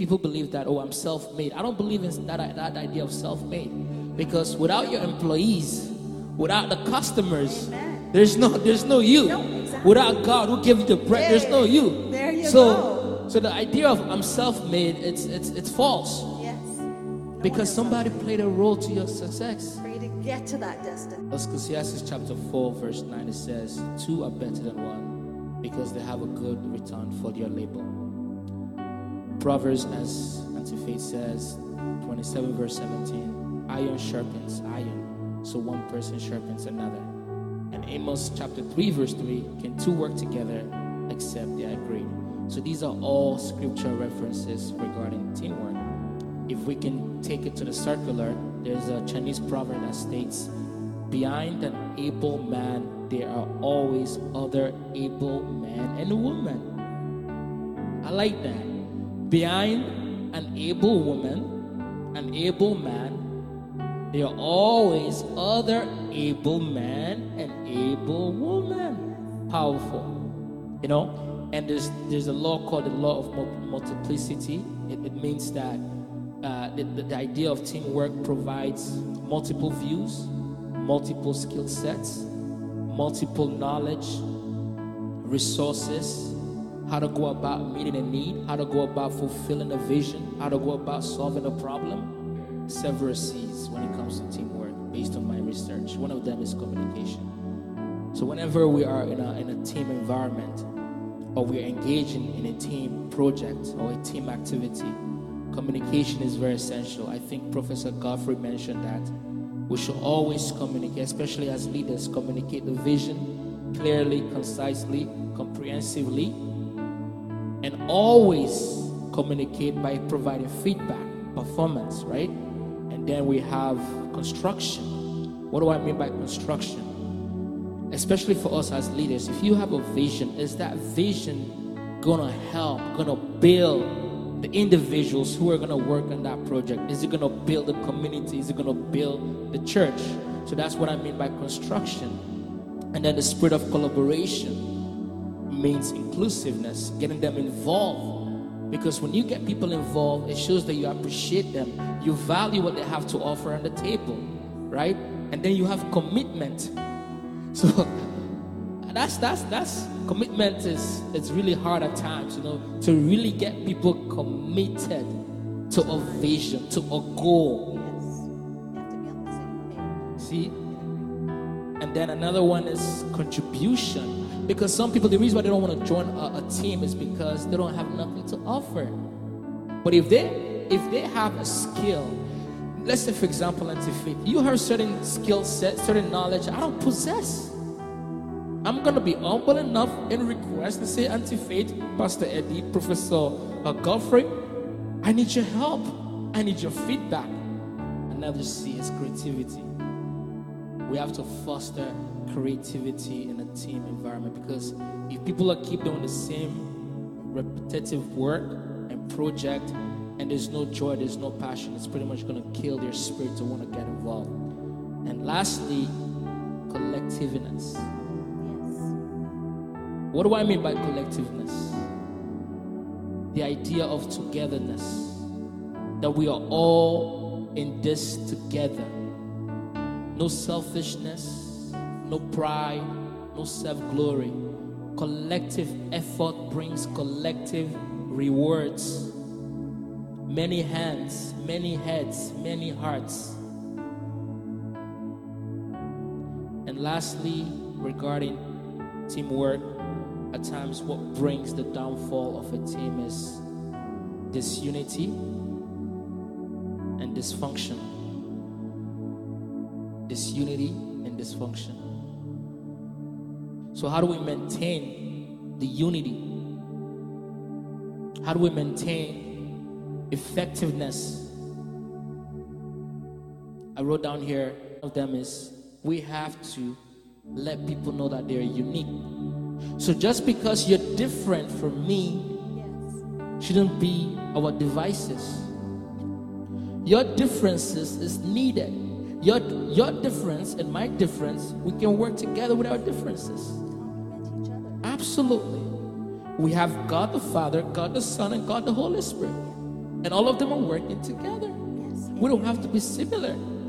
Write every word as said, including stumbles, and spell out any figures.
people believe that, oh, I'm self-made. I don't believe in that, that idea of self-made, because without your employees, without the customers, Amen. there's no there's no you. No, exactly. Without God who gives you the bread, there, there's no you. There you so, go. So the idea of I'm self-made, it's it's it's false. Yes. No because somebody played a role to your success. For you to get to that destiny. Ecclesiastes chapter four, verse nine, it says, two are better than one, because they have a good return for their labor. Proverbs, as Auntie Faith says, twenty-seven verse seventeen, iron sharpens iron, so one person sharpens another. And Amos chapter three verse three, can two work together except they agree? So these are all scripture references regarding teamwork. If we can take it to the circular, there's a Chinese proverb that states, behind an able man, there are always other able men and women. I like that. Behind an able woman, an able man, there are always other able men and able women. Powerful, you know. And there's there's a law called the law of multiplicity. It, it means that uh, the, the idea of teamwork provides multiple views, multiple skill sets, multiple knowledge, resources. How to go about meeting a need, how to go about fulfilling a vision, how to go about solving a problem. Several C's when it comes to teamwork, based on my research. One of them is communication. So whenever we are in a, in a team environment, or we're engaging in a team project or a team activity, communication is very essential. I think Professor Godfrey mentioned that we should always communicate, especially as leaders, communicate the vision clearly, concisely, comprehensively, and always communicate by providing feedback, performance, right? And then we have construction. What do I mean by construction? Especially for us as leaders, if you have a vision, is that vision gonna help, gonna build the individuals who are gonna work on that project? Is it gonna build the community? Is it gonna build the church? So that's what I mean by construction. And then the spirit of collaboration means inclusiveness, getting them involved, because when you get people involved, it shows that you appreciate them, you value what they have to offer on the table, right? And then you have commitment. So that's that's that's commitment is it's really hard at times, you know, to really get people committed to a vision, to a goal. Yes, you have to be on the same page. See, and then another one is contribution. Because some people, the reason why they don't want to join a, a team is because they don't have nothing to offer. But if they if they have a skill, let's say for example, you have certain skill set, certain knowledge I don't possess. I'm going to be humble enough and request to say, Auntie Faith, Pastor Eddie, Professor Godfrey, I need your help. I need your feedback. Another C is creativity. We have to foster creativity in a team environment, because if people are keep doing the same repetitive work and project and there's no joy, there's no passion, it's pretty much going to kill their spirit to want to get involved. And lastly, collectiveness. Yes. What do I mean by collectiveness? The idea of togetherness, that we are all in this together. No selfishness, no pride, no self-glory. Collective effort brings collective rewards. Many hands, many heads, many hearts. And lastly, regarding teamwork, at times what brings the downfall of a team is disunity and dysfunction. Disunity and dysfunction. So how do we maintain the unity? How do we maintain effectiveness? I wrote down here, one of them is we have to let people know that they're unique. So just because you're different from me, yes, shouldn't be our devices. Your differences is needed. Your, your difference and my difference, we can work together with our differences. Absolutely. We have God the Father, God the Son, and God the Holy Spirit. And all of them are working together. Yes, we don't have to be similar.